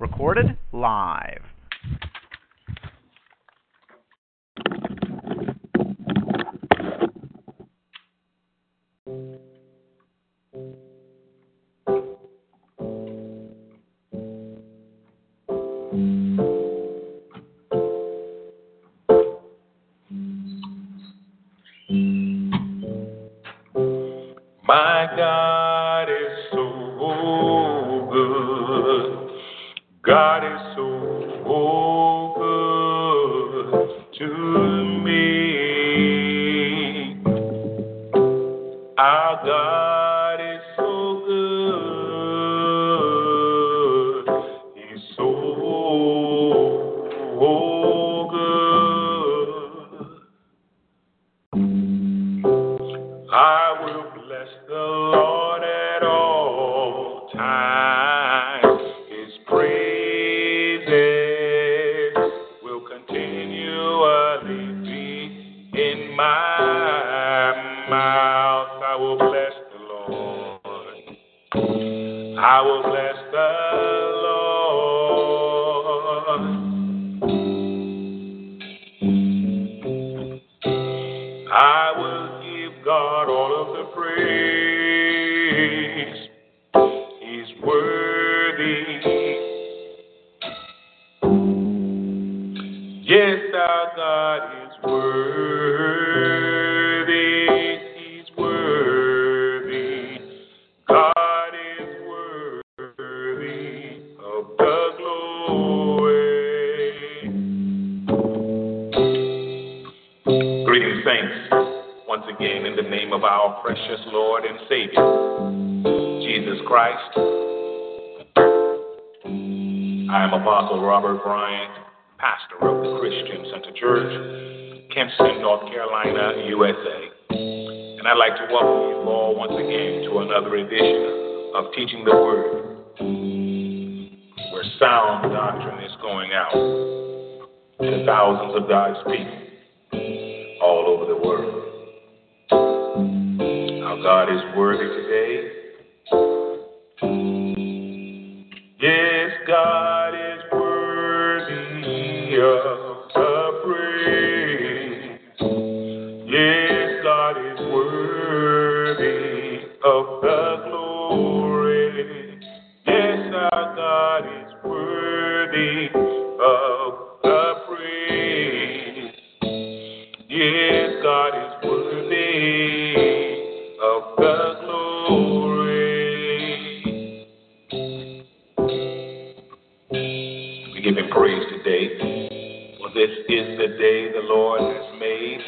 Recorded live. My God is so good. God is so good to me. Our God is so good. He's so good. I will bless the Lord at all times. I will bless the Lord. I will give God all of the praise. He's worthy. Yes, our God is worthy. Again, in the name of our precious Lord and Savior, Jesus Christ, I am Apostle Robert Bryant, pastor of the Christian Center Church, Kinston, North Carolina, USA. And I'd like to welcome you all once again to another edition of Teaching the Word, where sound doctrine is going out to thousands of God's people all over the world. God is worthy today. Yes, God is worthy of the praise. Yes, God is worthy of the glory. Yes, our God is worthy of the praise. Yes, God is worthy of the glory. We give him praise today, for this is the day the Lord has made.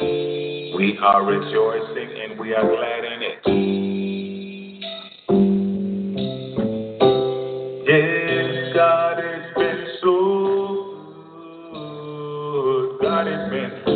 We are rejoicing and we are glad in it. Yes, God has been so good. God has been so good.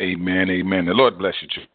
Amen, amen. The Lord bless you, too.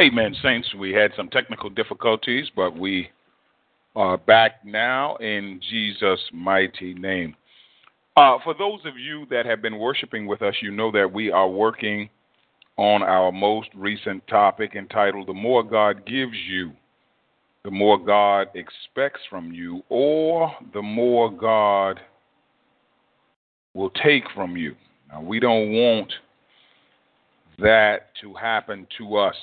Amen, saints. We had some technical difficulties, but we are back now in Jesus' mighty name. For those of you that have been worshiping with us, you know that we are working on our most recent topic entitled, The More God Gives You, The More God Expects From You, or The More God will take from you. Now, we don't want that to happen to us.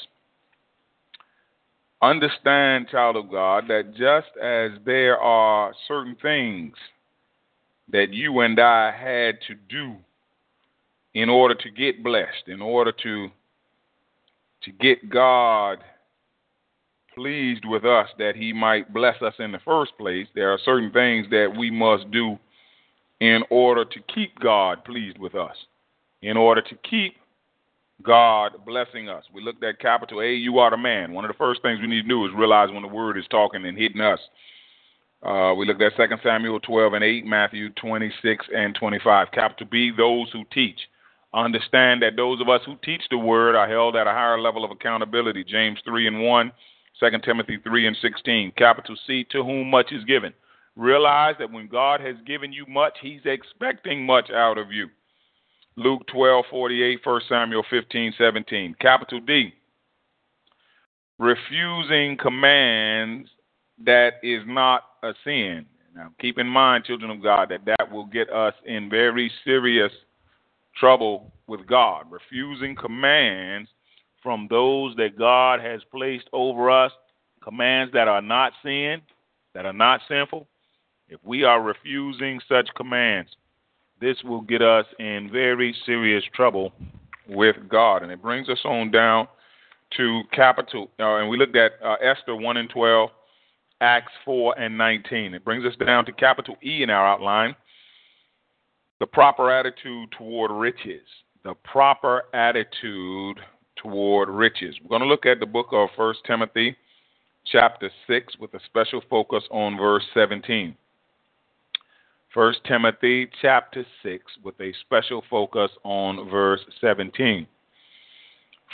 Understand, child of God, that just as there are certain things that you and I had to do in order to get blessed, in order to get God pleased with us that he might bless us in the first place, there are certain things that we must do in order to keep God pleased with us, in order to keep God blessing us. We looked at capital A, you are the man. One of the first things we need to do is realize when the word is talking and hitting us. We looked at 2 Samuel 12 and 8, Matthew 26 and 25. Capital B, those who teach. Understand that those of us who teach the word are held at a higher level of accountability. James 3 and 1, 2 Timothy 3 and 16. Capital C, to whom much is given. Realize that when God has given you much, he's expecting much out of you. Luke 12:48, 1 Samuel 15:17. Capital D, refusing commands that is not a sin. Now, keep in mind, children of God, that will get us in very serious trouble with God. Refusing commands from those that God has placed over us, commands that are not sin, that are not sinful. If we are refusing such commands, this will get us in very serious trouble with God. And it brings us on down to capital. And we looked at Esther 1 and 12, Acts 4 and 19. It brings us down to capital E in our outline, the proper attitude toward riches. The proper attitude toward riches. We're going to look at the book of 1 Timothy chapter 6 with a special focus on verse 17. 1 Timothy chapter 6 with a special focus on verse 17.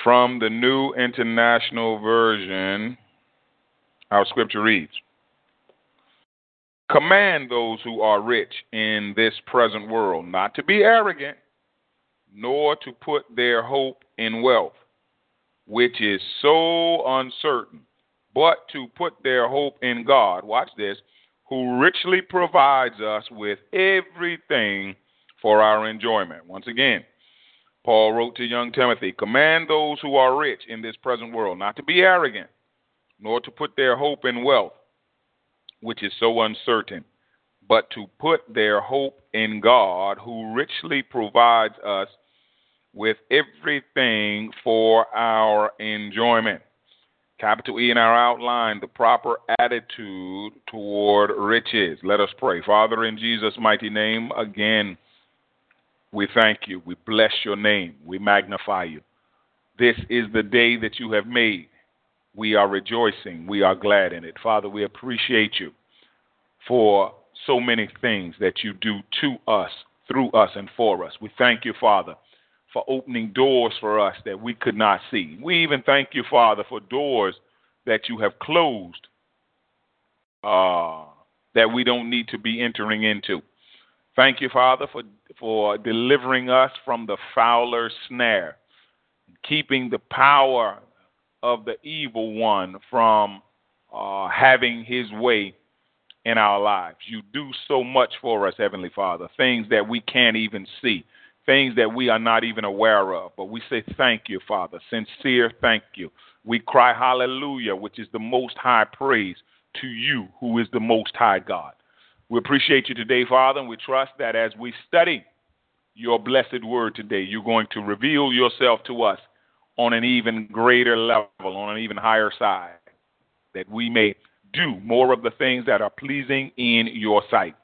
From the New International Version, our scripture reads, "Command those who are rich in this present world not to be arrogant, nor to put their hope in wealth, which is so uncertain, but to put their hope in God," watch this, "who richly provides us with everything for our enjoyment." Once again, Paul wrote to young Timothy, "Command those who are rich in this present world not to be arrogant, nor to put their hope in wealth, which is so uncertain, but to put their hope in God, who richly provides us with everything for our enjoyment." Capital E in our outline, the proper attitude toward riches. Let us pray. Father, in Jesus' mighty name, again, we thank you. We bless your name. We magnify you. This is the day that you have made. We are rejoicing. We are glad in it. Father, we appreciate you for so many things that you do to us, through us, and for us. We thank you, Father, for opening doors for us that we could not see. We even thank you, Father, for doors that you have closed that we don't need to be entering into. Thank you, Father, for delivering us from the fowler snare, keeping the power of the evil one from having his way in our lives. You do so much for us, Heavenly Father, things that we can't even see, things that we are not even aware of. But we say thank you, Father, sincere thank you. We cry hallelujah, which is the most high praise to you, who is the most high God. We appreciate you today, Father, and we trust that as we study your blessed word today, you're going to reveal yourself to us on an even greater level, on an even higher side, that we may do more of the things that are pleasing in your sight.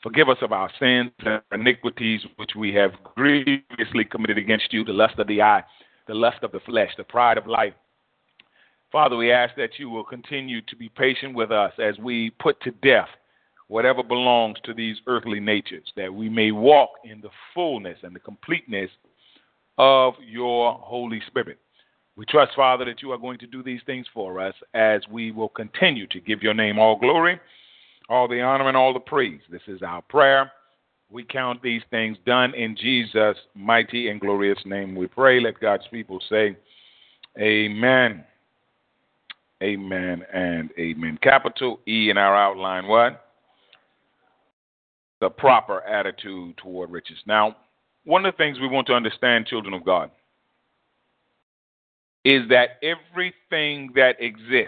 Forgive us of our sins and our iniquities, which we have grievously committed against you, the lust of the eye, the lust of the flesh, the pride of life. Father, we ask that you will continue to be patient with us as we put to death whatever belongs to these earthly natures, that we may walk in the fullness and the completeness of your Holy Spirit. We trust, Father, that you are going to do these things for us as we will continue to give your name all glory, all the honor, and all the praise. This is our prayer. We count these things done in Jesus' mighty and glorious name. We pray. Let God's people say amen, amen, and amen. Capital E in our outline, what? the proper attitude toward riches. Now, one of the things we want to understand, children of God, is that everything that exists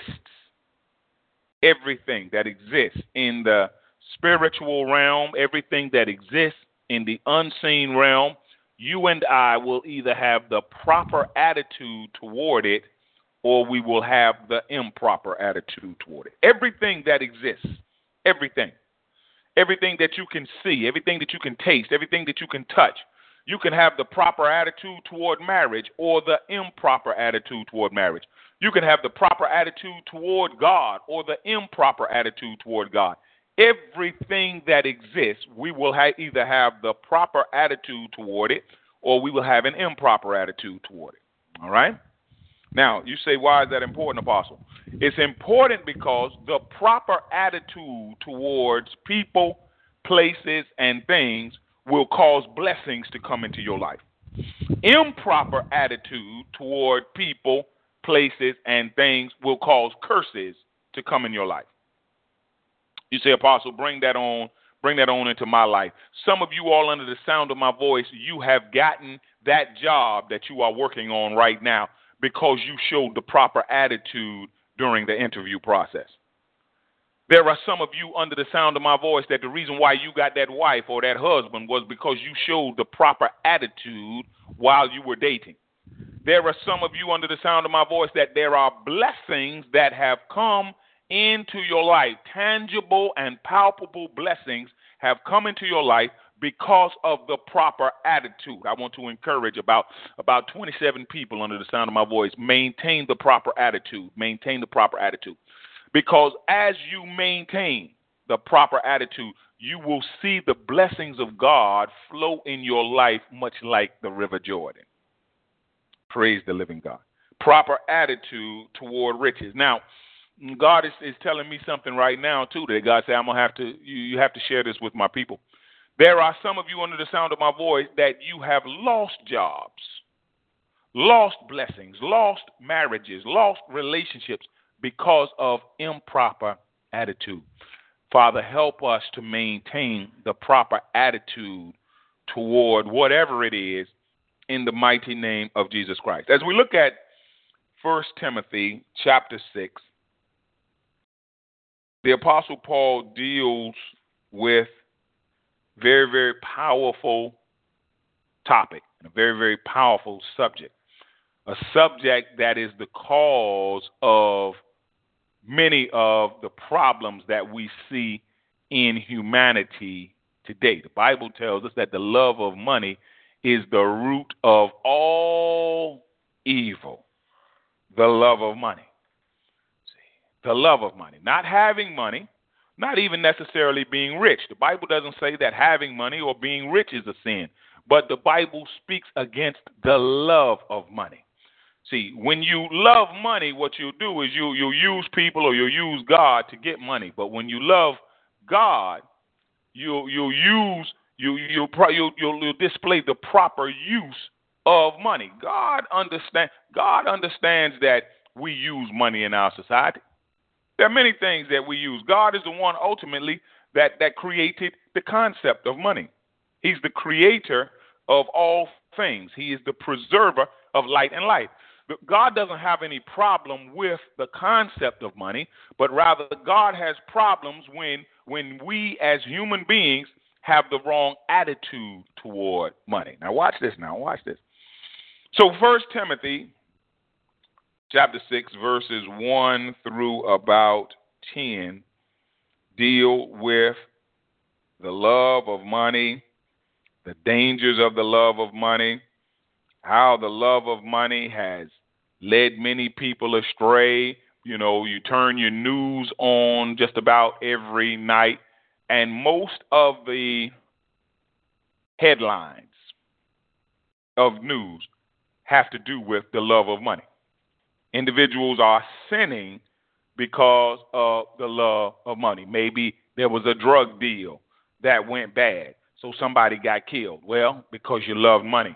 in the spiritual realm, everything that exists in the unseen realm, you and I will either have the proper attitude toward it or we will have the improper attitude toward it. Everything that exists, everything that you can see, everything that you can taste, everything that you can touch, you can have the proper attitude toward marriage or the improper attitude toward marriage. You can have the proper attitude toward God or the improper attitude toward God. Everything that exists, we will either have the proper attitude toward it or we will have an improper attitude toward it. All right? Now, you say, why is that important, Apostle? It's important because the proper attitude towards people, places, and things will cause blessings to come into your life. Improper attitude toward people, places, and things will cause curses to come in your life. You say, Apostle, bring that on into my life. Some of you all under the sound of my voice, you have gotten that job that you are working on right now because you showed the proper attitude during the interview process. There are some of you under the sound of my voice that the reason why you got that wife or that husband was because you showed the proper attitude while you were dating. There are some of you under the sound of my voice that there are blessings that have come into your life. Tangible and palpable blessings have come into your life because of the proper attitude. I want to encourage about 27 people under the sound of my voice. Maintain the proper attitude. Maintain the proper attitude. Because as you maintain the proper attitude, you will see the blessings of God flow in your life much like the River Jordan. Praise the living God. Proper attitude toward riches. Now, God is telling me something right now, too, that God said, you have to share this with my people. There are some of you under the sound of my voice that you have lost jobs, lost blessings, lost marriages, lost relationships, because of improper attitude. Father, help us to maintain the proper attitude toward whatever it is in the mighty name of Jesus Christ. As we look at 1 Timothy chapter 6, the Apostle Paul deals with very, very powerful topic, and a very, very powerful subject, a subject that is the cause of many of the problems that we see in humanity today. The Bible tells us that the love of money is the root of all evil. The love of money. See, the love of money. Not having money, not even necessarily being rich. The Bible doesn't say that having money or being rich is a sin, but the Bible speaks against the love of money. See, when you love money, what you do is you use people or you use God to get money. But when you love God, you'll display the proper use of money. God understands that we use money in our society. There are many things that we use. God is the one ultimately that created the concept of money. He's the creator of all things. He is the preserver of light and life. God doesn't have any problem with the concept of money, but rather God has problems when we as human beings have the wrong attitude toward money. Now watch this now, watch this. So 1 Timothy chapter 6, verses 1 through about 10 deal with the love of money, the dangers of the love of money, how the love of money has led many people astray. You know, you turn your news on just about every night, and most of the headlines of news have to do with the love of money. Individuals are sinning because of the love of money. Maybe there was a drug deal that went bad, so somebody got killed. Well, because you love money.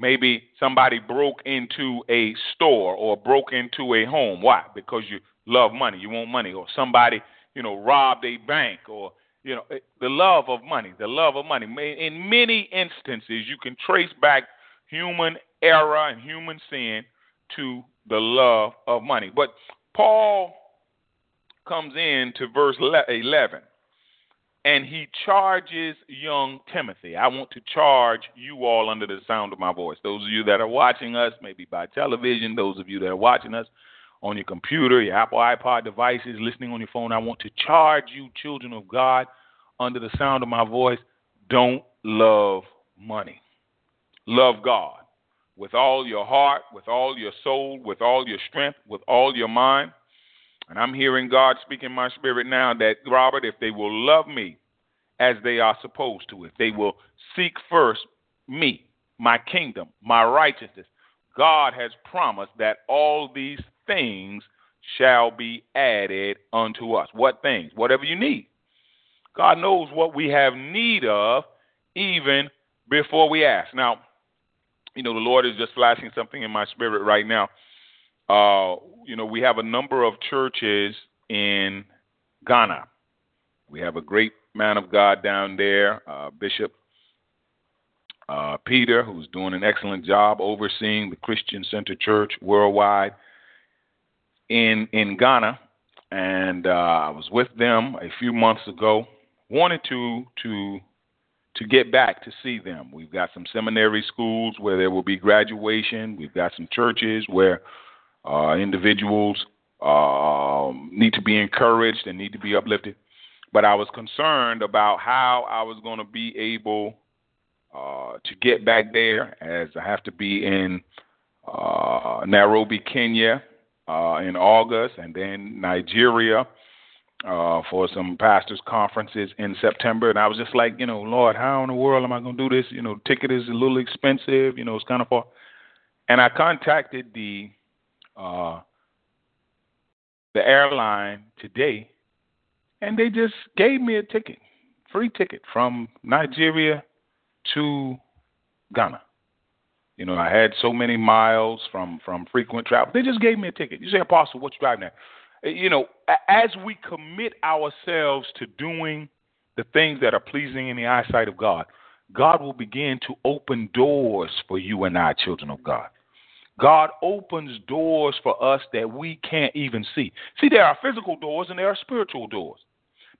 Maybe somebody broke into a store or broke into a home. Why? Because you love money. You want money. Or somebody, robbed a bank or You know, the love of money, In many instances, you can trace back human error and human sin to the love of money. But Paul comes in to verse 11, and he charges young Timothy. I want to charge you all under the sound of my voice. Those of you that are watching us, maybe by television, those of you that are watching us on your computer, your Apple iPod devices, listening on your phone, I want to charge you, children of God, under the sound of my voice, don't love money. Love God with all your heart, with all your soul, with all your strength, with all your mind. And I'm hearing God speak in my spirit now that, Robert, if they will love me as they are supposed to, if they will seek first me, my kingdom, my righteousness, God has promised that all these things shall be added unto us. What things? Whatever you need. God knows what we have need of even before we ask. Now, you know, the Lord is just flashing something in my spirit right now. You know, we have a number of churches in Ghana. We have a great man of God down there, Bishop Peter, who's doing an excellent job overseeing the Christian Center Church worldwide in Ghana. And I was with them a few months ago. Wanted to get back to see them. We've got some seminary schools where there will be graduation. We've got some churches where individuals need to be encouraged and need to be uplifted. But I was concerned about how I was going to be able to get back there, as I have to be in Nairobi, Kenya in August, and then Nigeria for some pastors' conferences in September. And I was just like, you know, Lord, how in the world am I going to do this? You know, ticket is a little expensive. You know, it's kind of far. And I contacted the airline today, and they just gave me a ticket, free ticket from Nigeria to Ghana. You know, I had so many miles from frequent travel. They just gave me a ticket. You say, Apostle, what you driving at? You know, as we commit ourselves to doing the things that are pleasing in the eyesight of God, God will begin to open doors for you and I, children of God. God opens doors for us that we can't even see. See, there are physical doors and there are spiritual doors.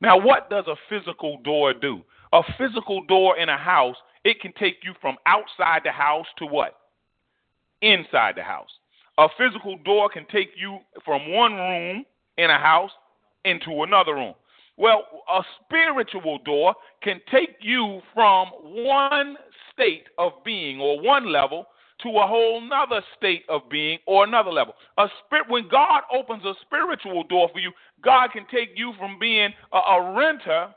Now, what does a physical door do? A physical door in a house, it can take you from outside the house to what? Inside the house. A physical door can take you from one room in a house into another room. Well, a spiritual door can take you from one state of being or one level to a whole nother state of being or another level. When God opens a spiritual door for you, God can take you from being a renter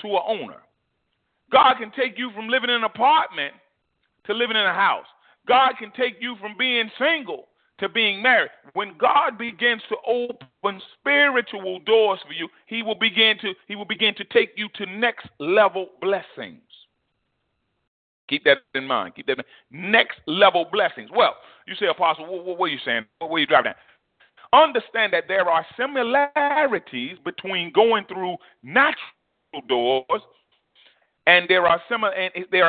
to an owner. God can take you from living in an apartment to living in a house. God can take you from being single to being married. When God begins to open spiritual doors for you, He will begin to take you to next level blessings. Keep that in mind. Keep that in mind. Next level blessings. Well, you say, Apostle, what are you saying? What are you driving at? Understand that there are similarities between going through natural doors, and there are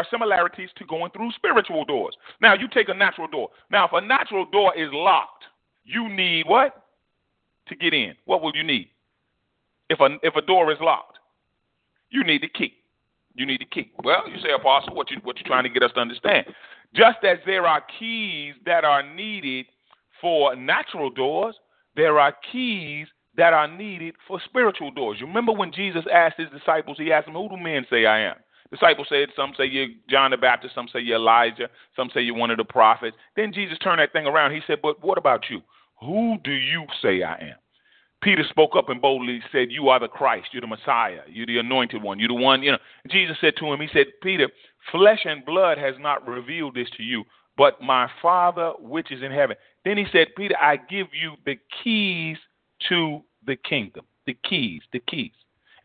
similarities to going through spiritual doors. Now, you take a natural door. Now, if a natural door is locked, you need what? To get in. What will you need? If a door is locked, you need the key. You need a key. Well, you say, Apostle, what you trying to get us to understand? Just as there are keys that are needed for natural doors, there are keys that are needed for spiritual doors. You remember when Jesus asked his disciples, he asked them, who do men say I am? Disciples said, some say you're John the Baptist, some say you're Elijah, some say you're one of the prophets. Then Jesus turned that thing around. He said, but what about you? Who do you say I am? Peter spoke up and boldly said, you are the Christ, you're the Messiah, you're the anointed one, you're the one, you know. Jesus said to him, he said, Peter, flesh and blood has not revealed this to you, but my Father which is in heaven. Then he said, Peter, I give you the keys to the kingdom, the keys.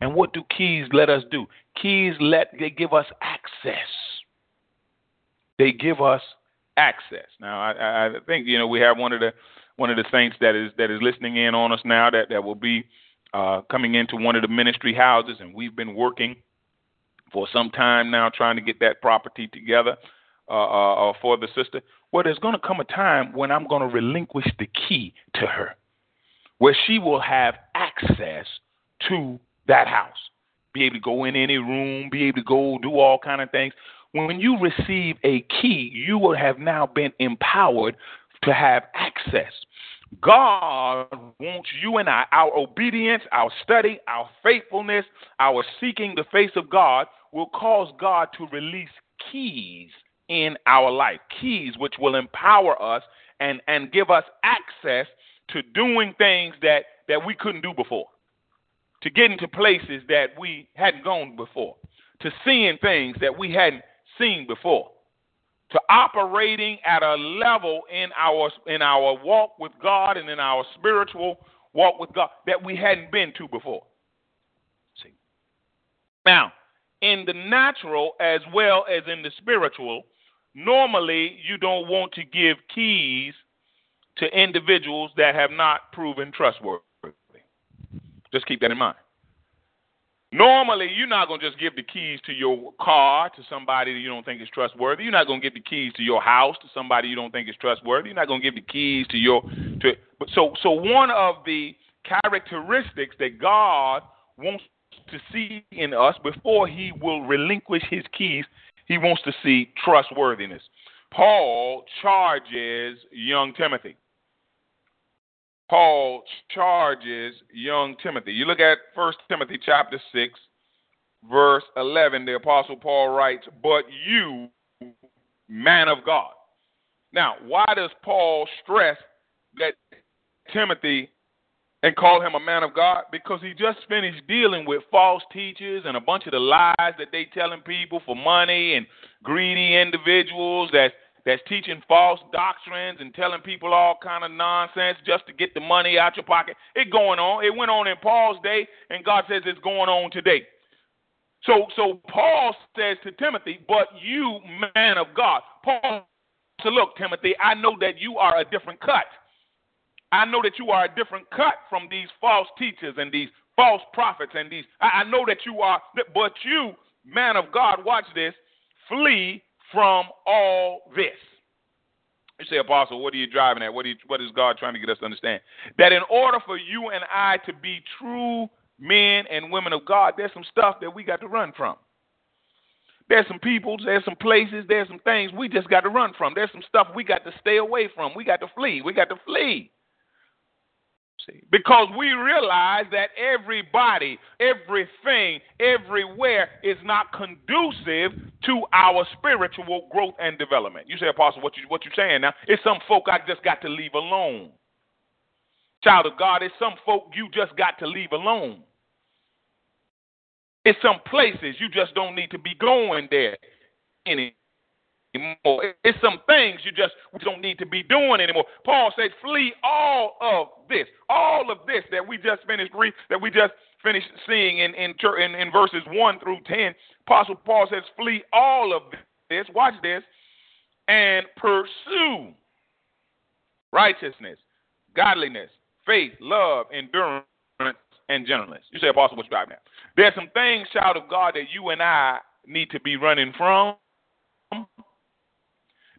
And what do keys let us do? They give us access. They give us access. Now, I think, you know, we have one of the saints that is listening in on us now that will be coming into one of the ministry houses, and we've been working for some time now trying to get that property together for the sister. Well, there's going to come a time when I'm going to relinquish the key to her, where she will have access to that house, be able to go in any room, be able to go do all kind of things. When you receive a key, you will have now been empowered to have access. God wants you and I, our obedience, our study, our faithfulness, our seeking the face of God will cause God to release keys in our life, keys which will empower us and give us access to doing things that we couldn't do before, to getting to places that we hadn't gone before, to seeing things that we hadn't seen before, to operating at a level in our walk with God and in our spiritual walk with God that we hadn't been to before. See? Now, in the natural as well as in the spiritual, normally you don't want to give keys to individuals that have not proven trustworthy. Just keep that in mind. Normally, you're not going to just give the keys to your car to somebody that you don't think is trustworthy. You're not going to give the keys to your house to somebody you don't think is trustworthy. You're not going to give the keys to your... So one of the characteristics that God wants to see in us before he will relinquish his keys, he wants to see trustworthiness. Paul charges young Timothy. Paul charges young Timothy. You look at 1 Timothy chapter 6, verse 11. The Apostle Paul writes, "But you, man of God." Now, why does Paul stress that Timothy and call him a man of God? Because he just finished dealing with false teachers and a bunch of the lies that they telling people for money and greedy individuals that's teaching false doctrines and telling people all kind of nonsense just to get the money out your pocket. It's going on. It went on in Paul's day, and God says it's going on today. So Paul says to Timothy, "But you, man of God." Paul said, "Look, Timothy, I know that you are a different cut. I know that you are a different cut from these false teachers and these false prophets and these. I know that you are, but you, man of God," watch this, "flee from all this." You say, "Apostle, what are you driving at? What is God trying to get us to understand?" That in order for you and I to be true men and women of God, there's some stuff that we got to run from. There's some people, there's some places, there's some things we just got to run from. There's some stuff we got to stay away from. We got to flee. We got to flee. See? Because we realize that everybody, everything, everywhere is not conducive to our spiritual growth and development. You say, "Apostle, what you saying now? It's some folk I just got to leave alone." Child of God, it's some folk you just got to leave alone. It's some places you just don't need to be going there anymore. It's some things you just don't need to be doing anymore. Paul says, "Flee all of this," all of this that we just finished seeing in verses 1 through 10. Apostle Paul says, "Flee all of this." Watch this, "and pursue righteousness, godliness, faith, love, endurance, and gentleness." You say, "Apostle, what's driving at?" There's some things, child of God, that you and I need to be running from.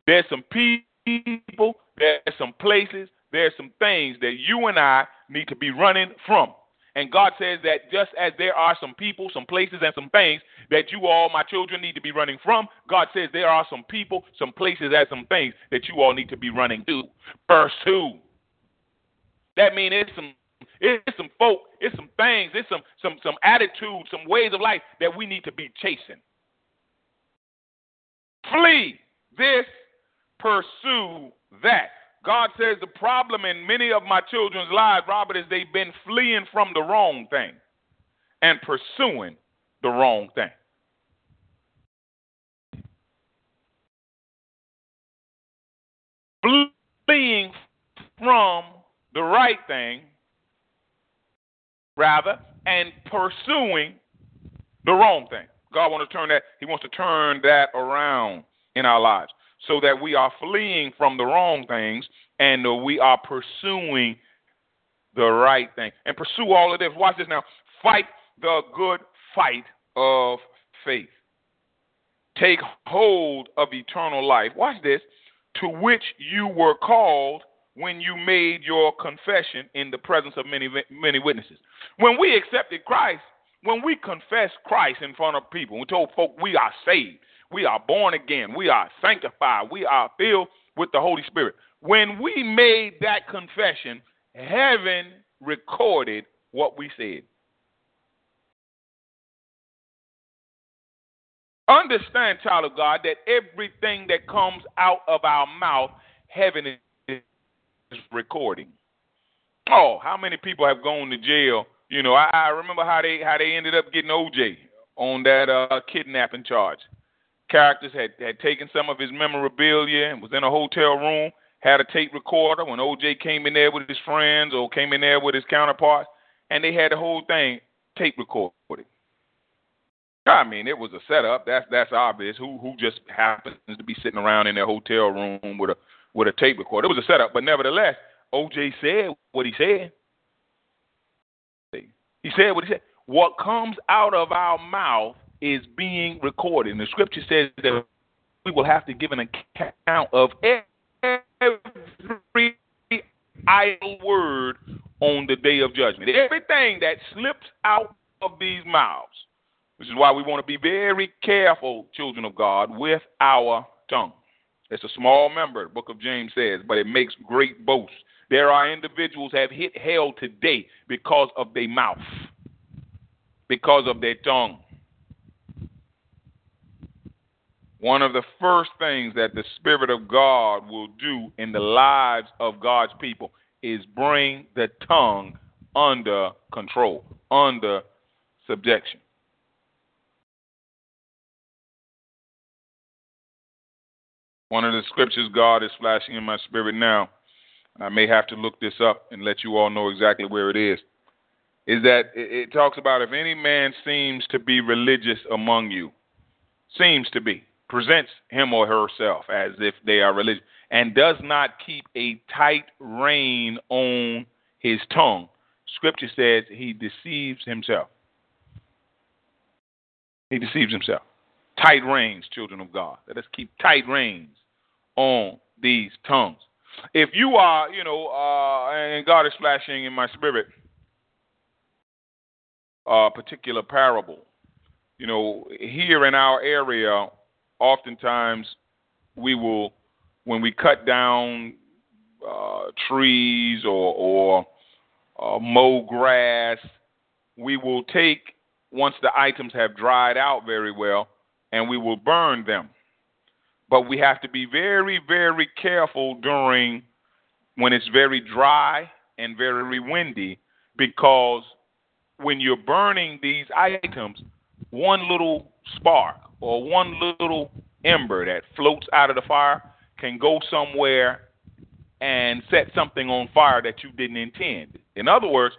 There's some people, there's some places, there's some things that you and I need to be running from. And God says that just as there are some people, some places, and some things that you all, my children, need to be running from, God says there are some people, some places, and some things that you all need to be running to. Pursue. That means it's some folk, it's some things, it's some attitudes, some ways of life that we need to be chasing. Flee this, pursue that. God says the problem in many of my children's lives, Robert, is they've been fleeing from the wrong thing and pursuing the wrong thing. Fleeing from the right thing, rather, and pursuing the wrong thing. God wants to turn that. He wants to turn that around in our lives, so that we are fleeing from the wrong things and we are pursuing the right thing and pursue all of this. Watch this now. Fight the good fight of faith. Take hold of eternal life. Watch this. To which you were called when you made your confession in the presence of many witnesses. When we accepted Christ, when we confessed Christ in front of people, we told folk we are saved, we are born again, we are sanctified, we are filled with the Holy Spirit. When we made that confession, heaven recorded what we said. Understand, child of God, that everything that comes out of our mouth, heaven is recording. Oh, how many people have gone to jail? You know, I remember how they ended up getting O.J. on that kidnapping charge. Characters had taken some of his memorabilia and was in a hotel room, had a tape recorder when O.J. came in there with his friends or came in there with his counterparts, and they had the whole thing tape recorded. I mean, it was a setup. That's obvious. Who just happens to be sitting around in their hotel room with a tape recorder? It was a setup, but nevertheless, O.J. said what he said. He said what he said. What comes out of our mouth is being recorded. And the scripture says that we will have to give an account of every idle word on the day of judgment. Everything that slips out of these mouths. Which is why we want to be very careful, children of God, with our tongue. It's a small member, the book of James says, but it makes great boast. There are individuals that have hit hell today because of their mouth, because of their tongue. One of the first things that the Spirit of God will do in the lives of God's people is bring the tongue under control, under subjection. One of the scriptures God is flashing in my spirit now, and I may have to look this up and let you all know exactly where it is that it talks about if any man seems to be religious among you, seems to be, presents him or herself as if they are religious, and does not keep a tight rein on his tongue. Scripture says he deceives himself. He deceives himself. Tight reins, children of God. Let us keep tight reins on these tongues. If you are, and God is flashing in my spirit, a particular parable. You know, here in our area, oftentimes we will, when we cut down trees or mow grass, we will take, once the items have dried out very well, and we will burn them. But we have to be very, very careful during when it's very dry and very windy, because when you're burning these items, one little spark or one little ember that floats out of the fire can go somewhere and set something on fire that you didn't intend. In other words,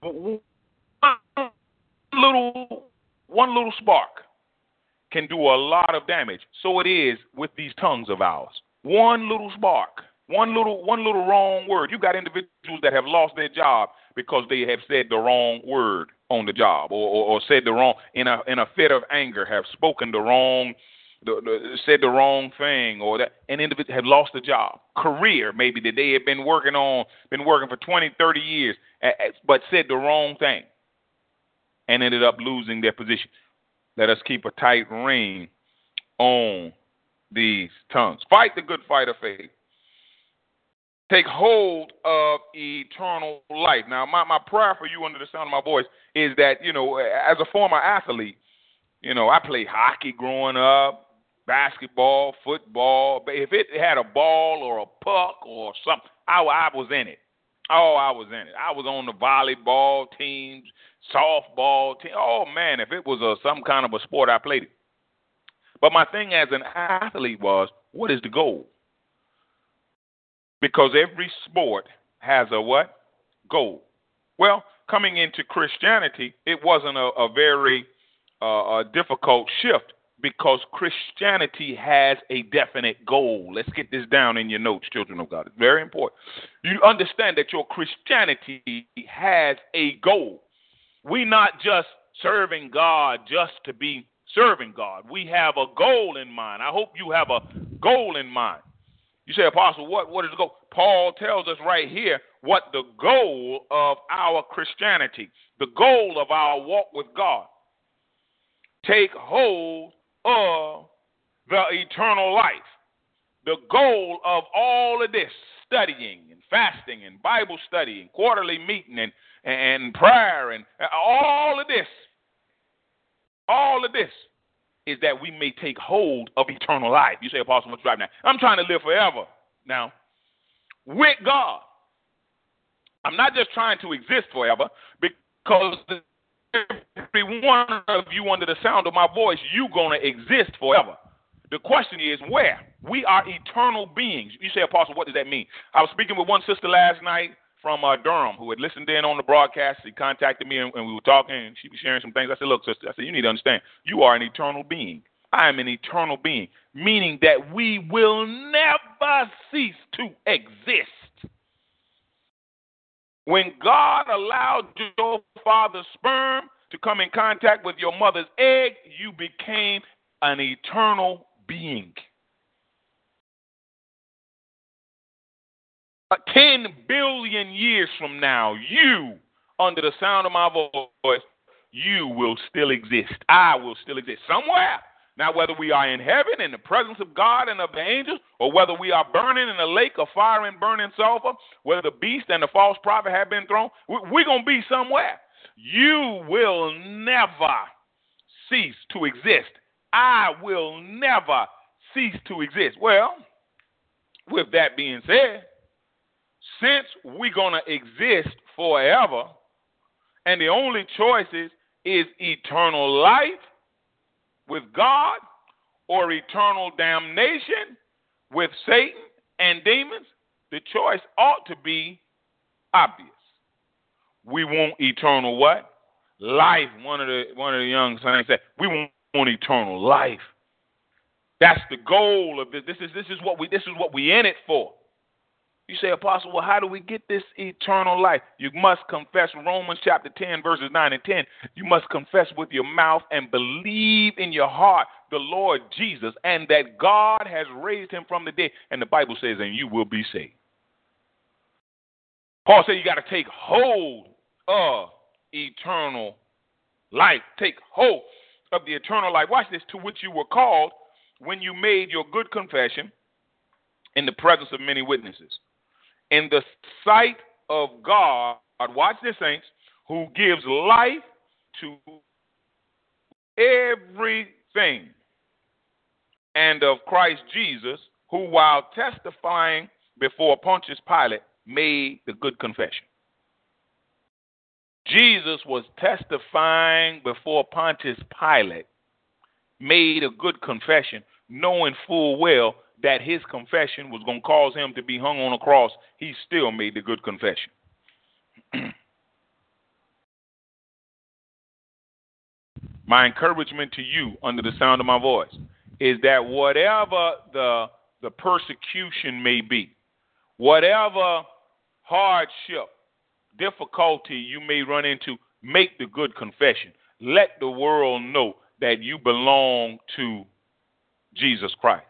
one little spark can do a lot of damage. So it is with these tongues of ours. One little spark, one little wrong word. You got individuals that have lost their job because they have said the wrong word on the job, or said the wrong in a fit of anger, have spoken the wrong, said the wrong thing, or that an individual had lost a job, career maybe that they had been working for 20, 30 years, but said the wrong thing, and ended up losing their position. Let us keep a tight rein on these tongues. Fight the good fight of faith. Take hold of eternal life. Now, my prayer for you under the sound of my voice is that, as a former athlete, I played hockey growing up, basketball, football. But if it had a ball or a puck or something, I was in it. Oh, I was in it. I was on the volleyball teams, softball team. Oh, man, if it was some kind of a sport, I played it. But my thing as an athlete was, what is the goal? Because every sport has a what? Goal. Well, coming into Christianity, it wasn't a very difficult shift because Christianity has a definite goal. Let's get this down in your notes, children of God. It's very important. You understand that your Christianity has a goal. We're not just serving God just to be serving God. We have a goal in mind. I hope you have a goal in mind. You say, Apostle, what is the goal? Paul tells us right here what the goal of our Christianity, the goal of our walk with God. Take hold of the eternal life. The goal of all of this, studying and fasting and Bible study and quarterly meeting and prayer and all of this is that we may take hold of eternal life. You say, Apostle, what's right now? I'm trying to live forever now with God. I'm not just trying to exist forever, because every one of you under the sound of my voice, you're going to exist forever. The question is where? We are eternal beings. You say, Apostle, what does that mean? I was speaking with one sister last night from Durham who had listened in on the broadcast. She contacted me, and we were talking, and she was sharing some things. I said, look, sister, I said, you need to understand, you are an eternal being. I am an eternal being, meaning that we will never cease to exist. When God allowed your father's sperm to come in contact with your mother's egg, you became an eternal being. 10 billion years from now, you, under the sound of my voice, you will still exist. I will still exist somewhere. Now, whether we are in heaven in the presence of God and of the angels, or whether we are burning in the lake of fire and burning sulfur, where the beast and the false prophet have been thrown, we're going to be somewhere. You will never cease to exist. I will never cease to exist. Well, with that being said, since we're going to exist forever, and the only choices is eternal life with God or eternal damnation with Satan and demons, the choice ought to be obvious. We want eternal what? Life. One of the young sons said, we want eternal life. That's the goal of this. This is what we in it for. You say, Apostle, well, how do we get this eternal life? You must confess Romans chapter 10, verses 9 and 10. You must confess with your mouth and believe in your heart the Lord Jesus, and that God has raised him from the dead. And the Bible says, and you will be saved. Paul said you got to take hold of eternal life. Take hold of the eternal life. Watch this. To which you were called when you made your good confession in the presence of many witnesses. In the sight of God, watch this, saints, who gives life to everything, and of Christ Jesus, who while testifying before Pontius Pilate made the good confession. Jesus was testifying before Pontius Pilate, made a good confession, knowing full well that his confession was going to cause him to be hung on a cross. He still made the good confession. My encouragement to you under the sound of my voice is that whatever the persecution may be, whatever hardship, difficulty you may run into, make the good confession. Let the world know that you belong to Jesus Christ,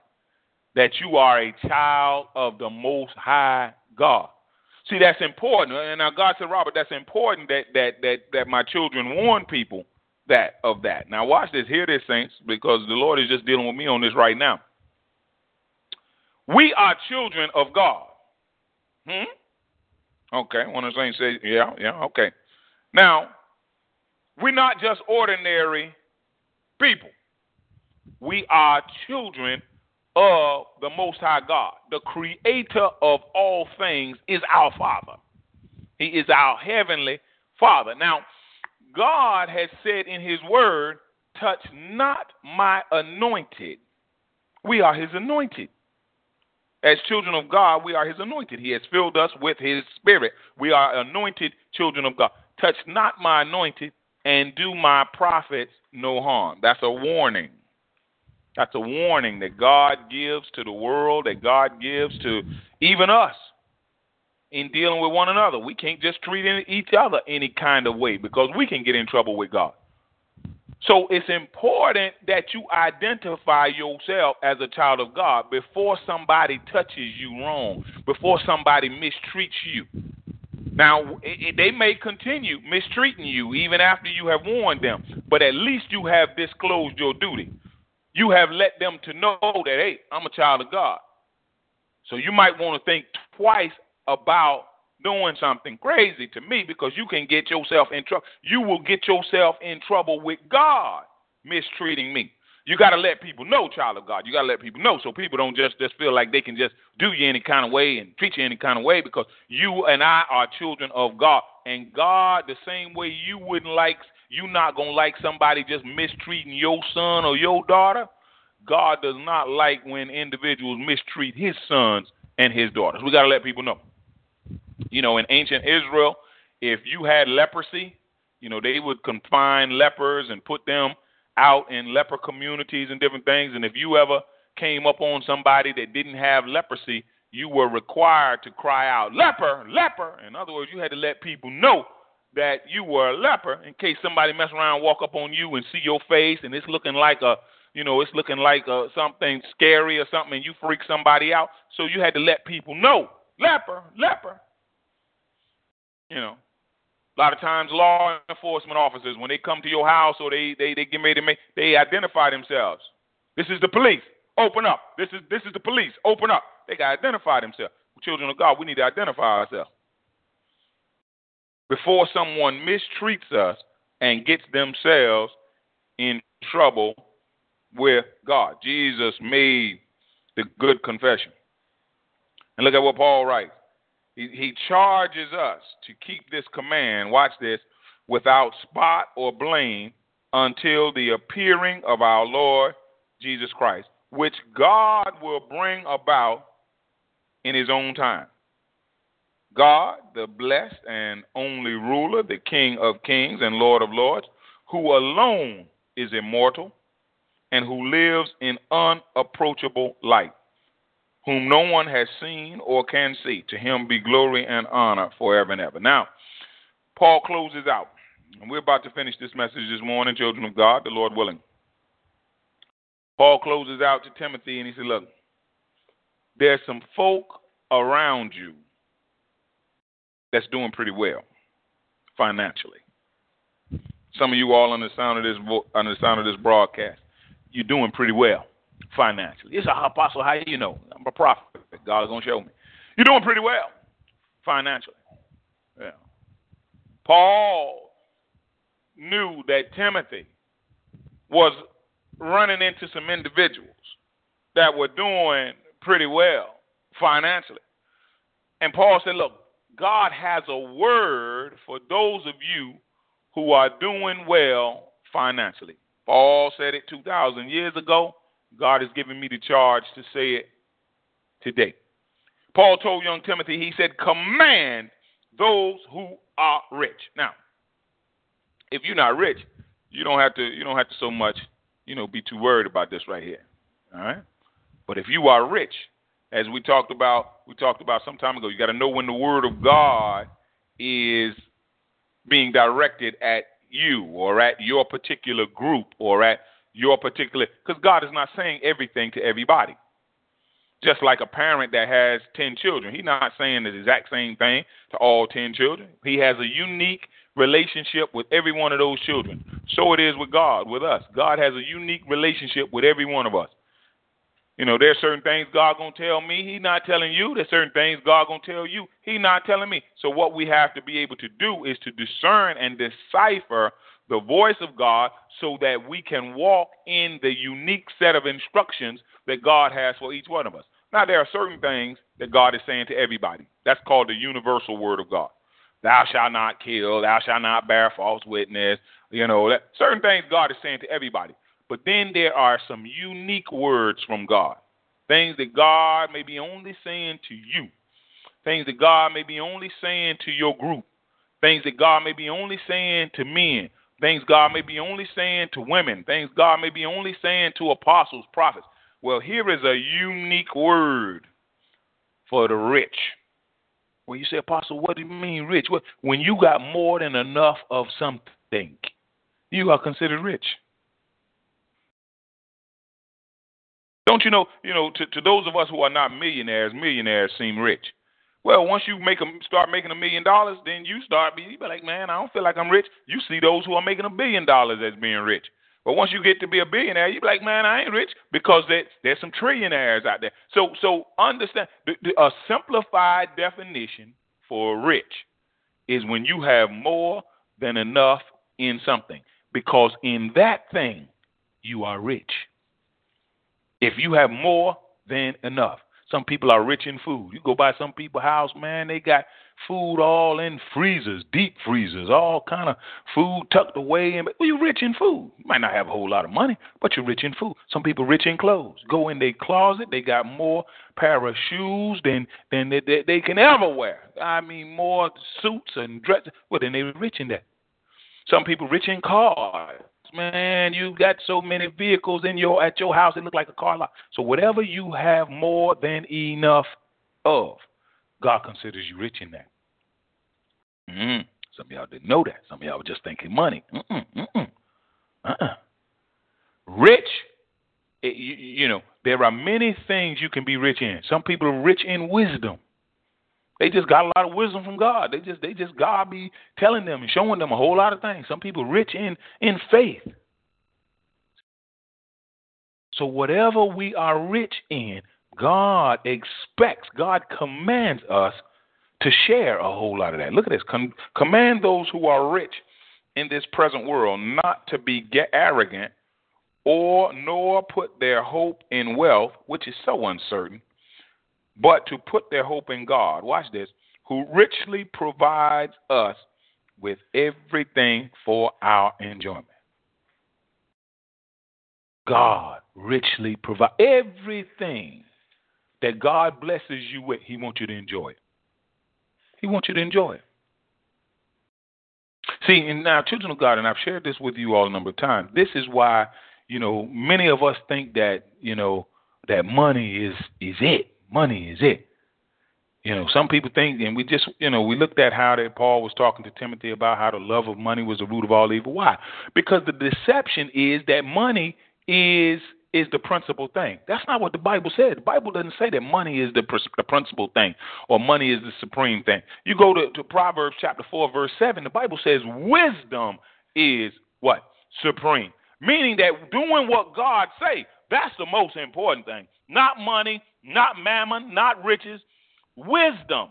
that you are a child of the Most High God. See, that's important. And now God said, Robert, that's important that my children warn people of that. Now watch this, hear this, saints, because the Lord is just dealing with me on this right now. We are children of God. Okay, one of the saints says, yeah, okay. Now, we're not just ordinary people. We are children of the Most High God. The creator of all things is our Father. He is our heavenly Father. Now, God has said in his word, touch not my anointed. We are his anointed. As children of God, we are his anointed. He has filled us with his spirit. We are anointed children of God. Touch not my anointed and do my prophets no harm. That's a warning. That's a warning that God gives to the world, that God gives to even us in dealing with one another. We can't just treat each other any kind of way because we can get in trouble with God. So it's important that you identify yourself as a child of God before somebody touches you wrong, before somebody mistreats you. Now, they may continue mistreating you even after you have warned them, but at least you have disclosed your duty. You have let them to know that, hey, I'm a child of God. So you might want to think twice about doing something crazy to me, because you can get yourself in trouble. You will get yourself in trouble with God mistreating me. You got to let people know, child of God. You got to let people know so people don't just feel like they can just do you any kind of way and treat you any kind of way, because you and I are children of God. And God, the same way you wouldn't like, you're not going to like somebody just mistreating your son or your daughter. God does not like when individuals mistreat his sons and his daughters. We got to let people know. You know, in ancient Israel, if you had leprosy, you know, they would confine lepers and put them out in leper communities and different things. And if you ever came up on somebody that didn't have leprosy, you were required to cry out, leper, leper. In other words, you had to let people know that you were a leper in case somebody mess around, walk up on you and see your face. And it's looking like a, you know, it's looking like a, something scary or something, and you freak somebody out. So you had to let people know, leper, leper. You know, a lot of times law enforcement officers, when they come to your house or they get ready to make, they identify themselves. This is the police. Open up. This is the police. Open up. They got to identify themselves. Children of God, we need to identify ourselves. Before someone mistreats us and gets themselves in trouble with God. Jesus made the good confession. And look at what Paul writes. He charges us to keep this command, watch this, without spot or blame until the appearing of our Lord Jesus Christ, which God will bring about in his own time. God, the blessed and only ruler, the King of kings and Lord of lords, who alone is immortal and who lives in unapproachable light, whom no one has seen or can see. To him be glory and honor forever and ever. Now, Paul closes out. And we're about to finish this message this morning, children of God, the Lord willing. Paul closes out to Timothy, and he said, look, there's some folk around you that's doing pretty well financially. Some of you all under the sound of this broadcast, you're doing pretty well financially. It's an apostle, how you know? I'm a prophet. God is going to show me. You're doing pretty well financially. Yeah. Paul knew that Timothy was running into some individuals that were doing pretty well financially. And Paul said, look, God has a word for those of you who are doing well financially. Paul said it 2,000 years ago. God has given me the charge to say it today. Paul told young Timothy, he said, command those who are rich. Now, if you're not rich, you don't have to so much, you know, be too worried about this right here. All right. But if you are rich, as we talked about some time ago, you got to know when the word of God is being directed at you or at your particular group or at your particular, because God is not saying everything to everybody. Just like a parent that has 10 children, he's not saying the exact same thing to all 10 children. He has a unique relationship with every one of those children. So it is with God, with us. God has a unique relationship with every one of us. You know, there's certain things God going to tell me, he's not telling you. There's certain things God going to tell you, he's not telling me. So what we have to be able to do is to discern and decipher the voice of God so that we can walk in the unique set of instructions that God has for each one of us. Now, there are certain things that God is saying to everybody. That's called the universal word of God. Thou shalt not kill. Thou shalt not bear false witness. You know, that certain things God is saying to everybody. But then there are some unique words from God, things that God may be only saying to you, things that God may be only saying to your group, things that God may be only saying to men. Things God may be only saying to women. Things God may be only saying to apostles, prophets. Well, here is a unique word for the rich. When you say, Apostle, what do you mean rich? Well, when you got more than enough of something, you are considered rich. Don't you know, to those of us who are not millionaires, millionaires seem rich. Well, once you start making $1 million, then you be like, man, I don't feel like I'm rich. You see those who are making $1 billion as being rich. But once you get to be a billionaire, you be like, man, I ain't rich, because there's some trillionaires out there. So understand, a simplified definition for rich is when you have more than enough in something, because in that thing, you are rich. If you have more than enough. Some people are rich in food. You go by some people's house, man, they got food all in freezers, deep freezers, all kind of food tucked away. And well, you're rich in food. You might not have a whole lot of money, but you're rich in food. Some people rich in clothes. Go in their closet, they got more pair of shoes than they can ever wear. I mean, more suits and dresses. Well, then they're rich in that. Some people rich in cars. Man, you got so many vehicles at your house, it look like a car lot. So whatever you have more than enough of, God considers you rich in that. Some of y'all didn't know that. Some of y'all were just thinking money. Rich, there are many things you can be rich in. Some people are rich in wisdom. They just got a lot of wisdom from God. They just God be telling them and showing them a whole lot of things. Some people rich in faith. So whatever we are rich in, God expects, God commands us to share a whole lot of that. Look at this. Command those who are rich in this present world not to be arrogant nor put their hope in wealth, which is so uncertain, but to put their hope in God, watch this, who richly provides us with everything for our enjoyment. God richly provides everything that God blesses you with. He wants you to enjoy it. He wants you to enjoy it. See, and now, children of God, and I've shared this with you all a number of times, this is why, many of us think that, that money is it. Money is it. Some people think, and we just, we looked at how that Paul was talking to Timothy about how the love of money was the root of all evil. Why? Because the deception is that money is the principal thing. That's not what the Bible says. The Bible doesn't say that money is the principal thing or money is the supreme thing. You go to Proverbs chapter 4, verse 7, the Bible says wisdom is what? Supreme. Meaning that doing what God say, that's the most important thing. Not money, not mammon, not riches. Wisdom.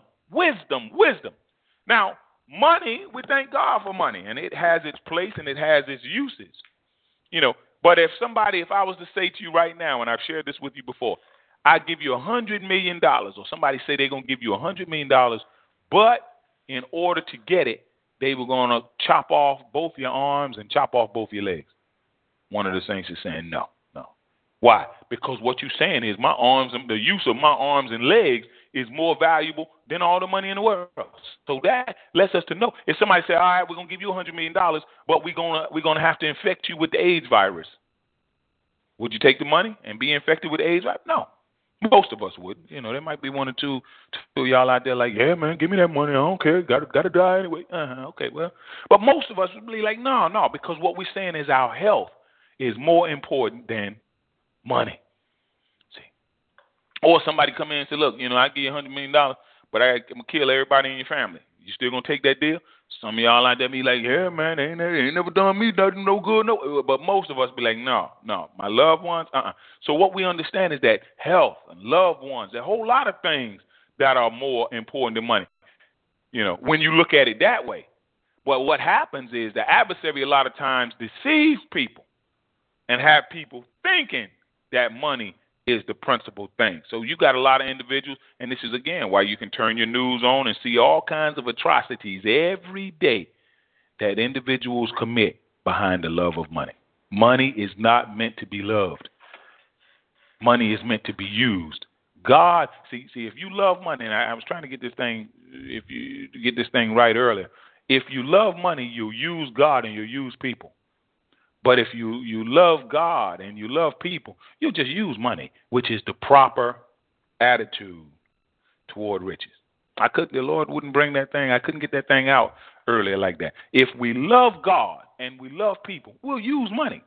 Now, money, we thank God for money, and it has its place and it has its uses. But if I was to say to you right now, and I've shared this with you before, I give you $100 million, or somebody say they're going to give you $100 million, but in order to get it, they were going to chop off both your arms and chop off both your legs. One of the saints is saying no. Why? Because what you're saying is my arms, the use of my arms and legs is more valuable than all the money in the world. So that lets us to know. If somebody says, all right, we're going to give you $100 million, but we're going to have to infect you with the AIDS virus. Would you take the money and be infected with AIDS virus? No. Most of us wouldn't. There might be one or two y'all out there like, yeah, man, give me that money. I don't care. Got to die anyway. Okay, well. But most of us would be like, no, because what we're saying is our health is more important than money. See, or somebody come in and say, look, I give you $100 million, but I'm gonna kill everybody in your family. You still gonna take that deal? Some of y'all out there be like, yeah, man, they ain't never done me nothing no good, no. But most of us be like, no, my loved ones, So what we understand is that health and loved ones, a whole lot of things that are more important than money. When you look at it that way. But what happens is the adversary a lot of times deceives people and have people thinking that money is the principal thing. So you got a lot of individuals, and this is, again, why you can turn your news on and see all kinds of atrocities every day that individuals commit behind the love of money. Money is not meant to be loved. Money is meant to be used. God, see, if you love money, and I was trying to get this thing right earlier, If you love money, you'll use God and you'll use people. But if you love God and you love people, you'll just use money, which is the proper attitude toward riches. The Lord wouldn't bring that thing. I couldn't get that thing out earlier like that. If we love God and we love people, we'll use money,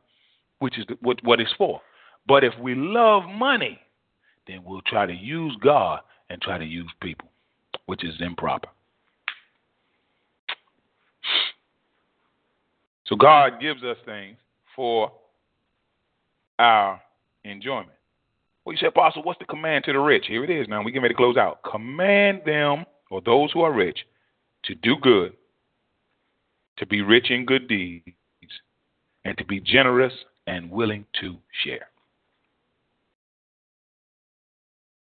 which is what it's for. But if we love money, then we'll try to use God and try to use people, which is improper. So God gives us things for our enjoyment. Well, you say, Apostle, what's the command to the rich? Here it is now. We get ready to close out. Command them, or those who are rich, to do good, to be rich in good deeds, and to be generous and willing to share.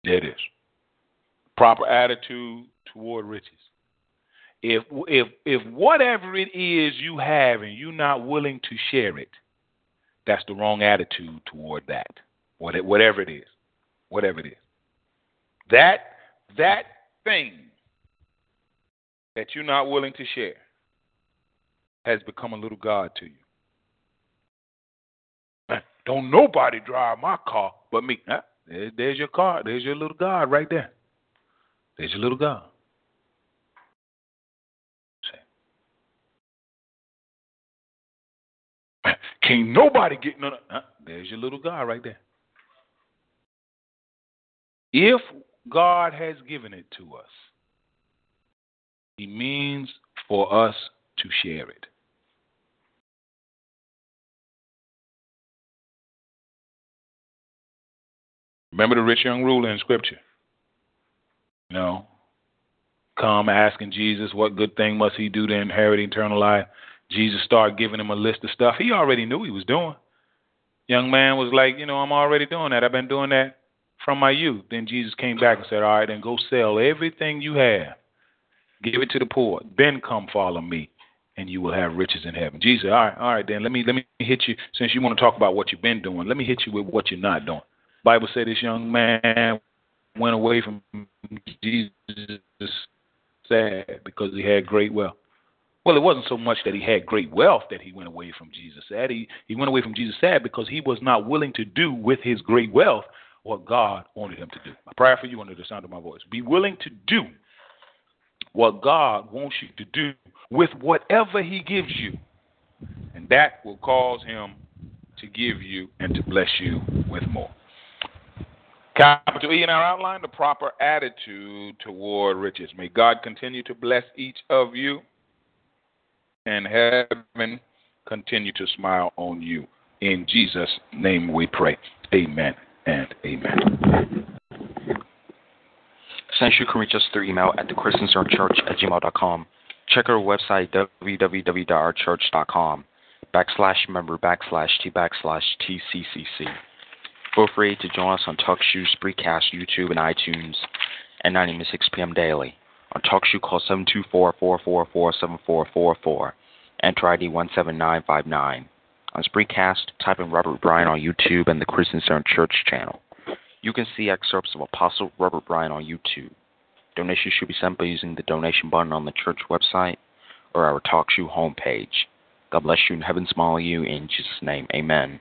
There it is. Proper attitude toward riches. If whatever it is you have and you're not willing to share it, that's the wrong attitude toward that. Whatever it is. That thing that you're not willing to share has become a little god to you. Don't nobody drive my car but me. Huh? There's your car. There's your little god right there. There's your little god. Can't nobody get none. There's your little God right there. If God has given it to us, He means for us to share it. Remember the rich young ruler in Scripture? Come asking Jesus, what good thing must he do to inherit eternal life? Jesus started giving him a list of stuff he already knew he was doing. Young man was like, I'm already doing that. I've been doing that from my youth. Then Jesus came back and said, all right, then go sell everything you have. Give it to the poor. Then come follow me, and you will have riches in heaven. Jesus said, all right, then let me hit you. Since you want to talk about what you've been doing, let me hit you with what you're not doing. The Bible said this young man went away from Jesus sad because he had great wealth. Well, it wasn't so much that he had great wealth that he went away from Jesus sad. He went away from Jesus sad because he was not willing to do with his great wealth what God wanted him to do. My prayer for you under the sound of my voice. Be willing to do what God wants you to do with whatever He gives you. And that will cause Him to give you and to bless you with more. Capital E in our outline, the proper attitude toward riches. May God continue to bless each of you, and heaven continue to smile on you. In Jesus' name we pray. Amen and amen. Since you can reach us through email at thechristiancenterchurch@gmail.com. Check our website, www.ourchurch.com/member/T/TCCC. Feel free to join us on TalkShoe, Spreecast, YouTube, and iTunes at 9 to 6 p.m. daily. On TalkShoe, call 724-444-7444, enter ID 17959. On Spreecast, type in Robert Bryant on YouTube and the Christian Center Church channel. You can see excerpts of Apostle Robert Bryant on YouTube. Donations should be sent by using the donation button on the church website or our TalkShoe homepage. God bless you and heaven smile on you in Jesus' name. Amen.